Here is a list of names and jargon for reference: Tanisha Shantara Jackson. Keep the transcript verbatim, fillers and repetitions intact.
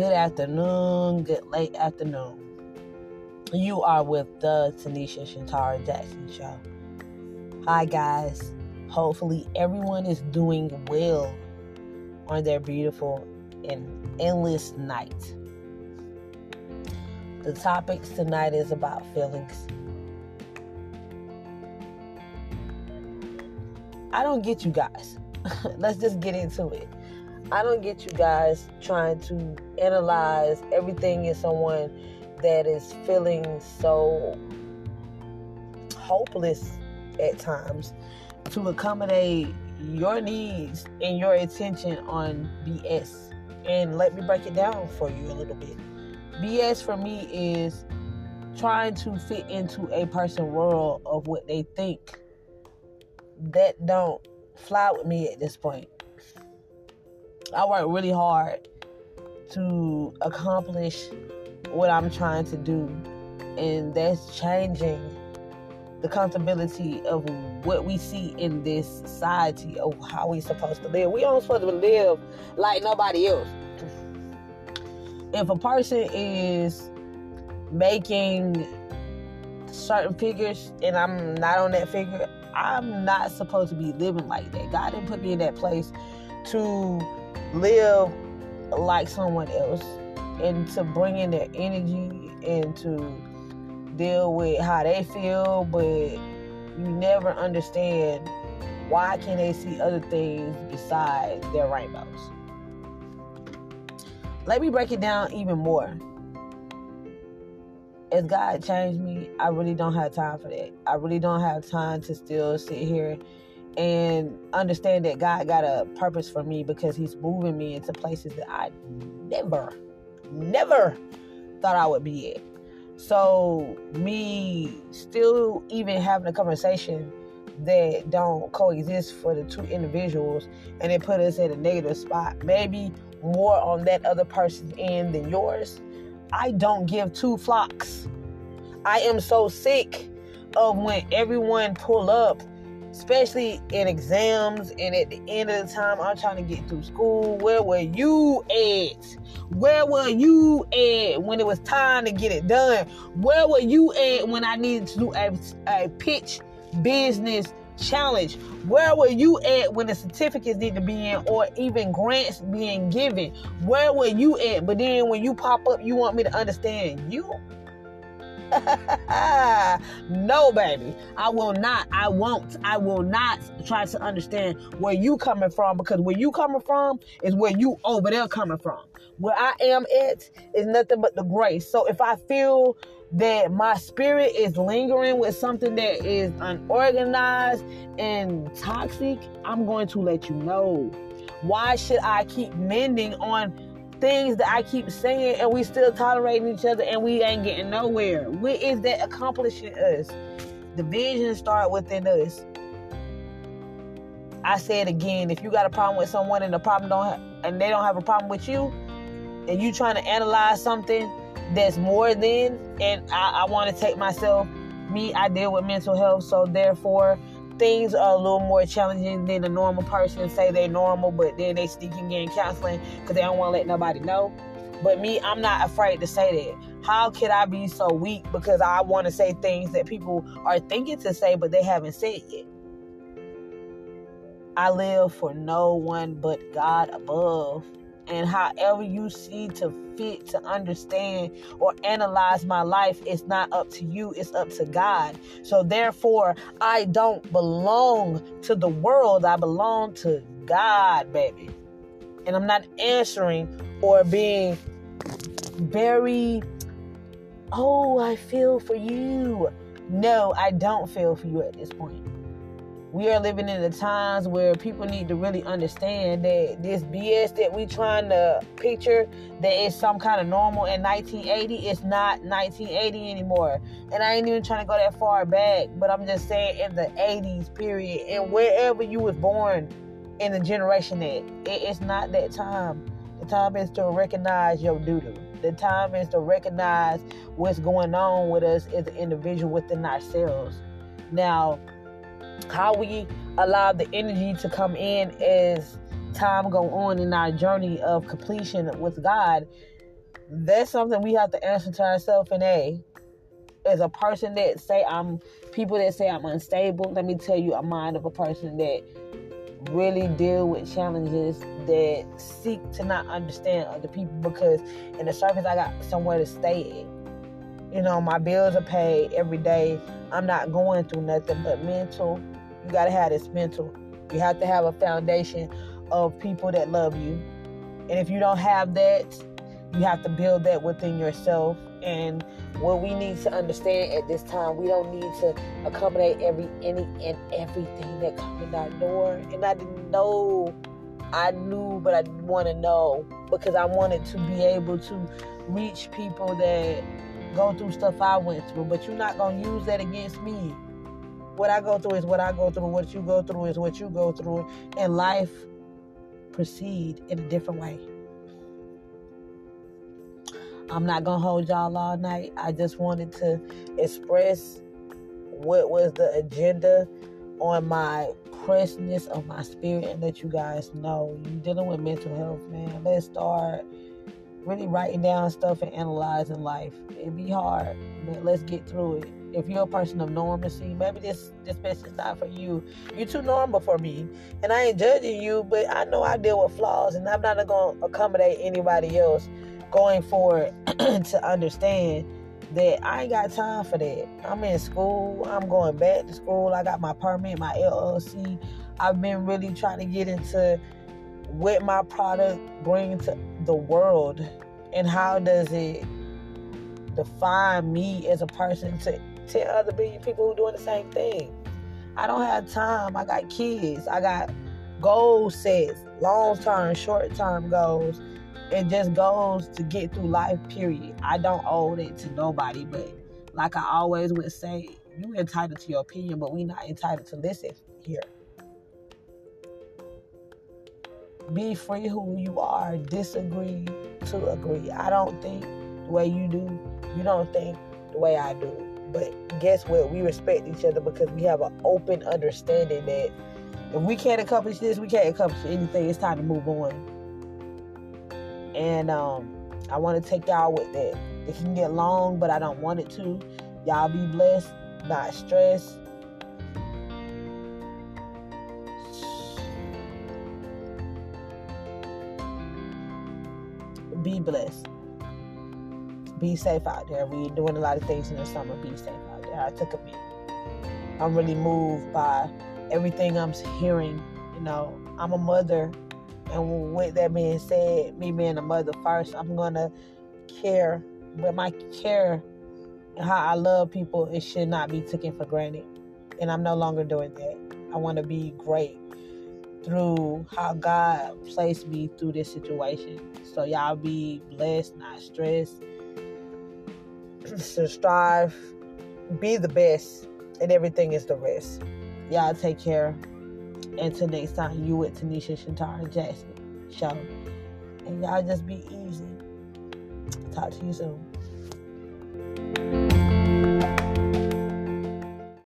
Good afternoon, good late afternoon. You are with the Tanisha Shantara Jackson Show. Hi guys, hopefully everyone is doing well on their beautiful and endless night. The topics tonight is about feelings. I don't get you guys. Let's just get into it. I don't get you guys trying to analyze everything in someone that is feeling so hopeless at times to accommodate your needs and your attention on B S. And let me break it down for you a little bit. B S for me is trying to fit into a person's world of what they think. That don't fly with me at this point. I work really hard to accomplish what I'm trying to do, and that's changing the comfortability of what we see in this society of how we're supposed to live. We aren't supposed to live like nobody else. If a person is making certain figures and I'm not on that figure, I'm not supposed to be living like that. God didn't put me in that place to live like someone else and to bring in their energy and to deal with how they feel, but you never understand why can't they see other things besides their rainbows. Let me break it down even more. As God changed me, I really don't have time for that. I really don't have time to still sit here and understand that God got a purpose for me, because he's moving me into places that I never, never thought I would be at. So me still even having a conversation that don't coexist for the two individuals, and it put us in a negative spot, maybe more on that other person's end than yours. I don't give two flocks. I am so sick of when everyone pull up, especially in exams, and at the end of the time, I'm trying to get through school. Where were you at? Where were you at when it was time to get it done? Where were you at when I needed to do a, a pitch business challenge? Where were you at when the certificates need to be in, or even grants being given? Where were you at? But then when you pop up, you want me to understand you? No, baby. I will not. I won't. I will not try to understand where you coming from, because where you coming from is where you over there coming from. Where I am at is nothing but the grace. So if I feel that my spirit is lingering with something that is unorganized and toxic, I'm going to let you know. Why should I keep mending on things that I keep saying, and we still tolerating each other, and we ain't getting nowhere? What is that accomplishing us? The vision start within us. I say it again, if you got a problem with someone and the problem don't ha- and they don't have a problem with you, and you trying to analyze something that's more than, and I, I want to take myself, me, I deal with mental health, so therefore things are a little more challenging than a normal person. Say they're normal, but then they sneaking in counseling because they don't want to let nobody know. But me, I'm not afraid to say that. How could I be so weak because I want to say things that people are thinking to say, but they haven't said yet? I live for no one but God above. And however you see to fit to understand or analyze my life, it's not up to you, it's up to God. So therefore, I don't belong to the world, I belong to God, baby. And I'm not answering or being very, oh, I feel for you. No, I don't feel for you at this point. We are living in the times where people need to really understand that this B S that we trying to picture that is some kind of normal in nineteen eighty, it's not nineteen eighty anymore. And I ain't even trying to go that far back, but I'm just saying in the eighties period, and wherever you was born in the generation that, it, it's not that time. The time is to recognize your doo-doo. The time is to recognize what's going on with us as an individual within ourselves. Now, how we allow the energy to come in as time go on in our journey of completion with God that's something we have to answer to ourselves. And a as a person that say I'm people that say I'm unstable, let me tell you a mind of a person that really deal with challenges, that seek to not understand other people, because in the surface I got somewhere to stay at. You know, my bills are paid every day. I'm not going through nothing. But mental, you gotta have this mental. You have to have a foundation of people that love you. And if you don't have that, you have to build that within yourself. And what we need to understand at this time, we don't need to accommodate every any and everything that comes in our door. And I didn't know, I knew, but I didn't want to know, because I wanted to be able to reach people that go through stuff I went through. But you're not going to use that against me. What I go through is what I go through. What you go through is what you go through. And life proceed in a different way. I'm not going to hold y'all all night. I just wanted to express what was the agenda on my pressedness of my spirit and let you guys know. You're dealing with mental health, man. Let's start really writing down stuff and analyzing life. It be hard, but let's get through it. If you're a person of normalcy, maybe this, this message is not for you. You're too normal for me. And I ain't judging you, but I know I deal with flaws, and I'm not going to accommodate anybody else going forward to understand that I ain't got time for that. I'm in school. I'm going back to school. I got my permit, my L L C. I've been really trying to get into what my product brings to the world and how does it define me as a person to ten other billion people who doing the same thing. I don't have time. I got kids. I got goal sets, long-term, short-term goals. It just goes to get through life, period. I don't owe it to nobody, but like I always would say, you're entitled to your opinion, but we're not entitled to listen here. Be free who you are. Disagree to agree. I don't think the way you do. You don't think the way I do. But guess what? We respect each other because we have an open understanding that if we can't accomplish this, we can't accomplish anything. It's time to move on. And um, I want to take y'all with that. It can get long, but I don't want it to. Y'all be blessed, not stressed. Be blessed. Be safe out there. We're doing a lot of things in the summer. Be safe out there. I took a minute. I'm really moved by everything I'm hearing. You know, I'm a mother. And with that being said, me being a mother first, I'm going to care. But my care and how I love people, it should not be taken for granted. And I'm no longer doing that. I want to be great through how God placed me through this situation. So y'all be blessed, not stressed. So strive. Be the best. And everything is the rest. Y'all take care. Until next time, you with Tanisha Shantara Jackson show. And y'all just be easy. Talk to you soon.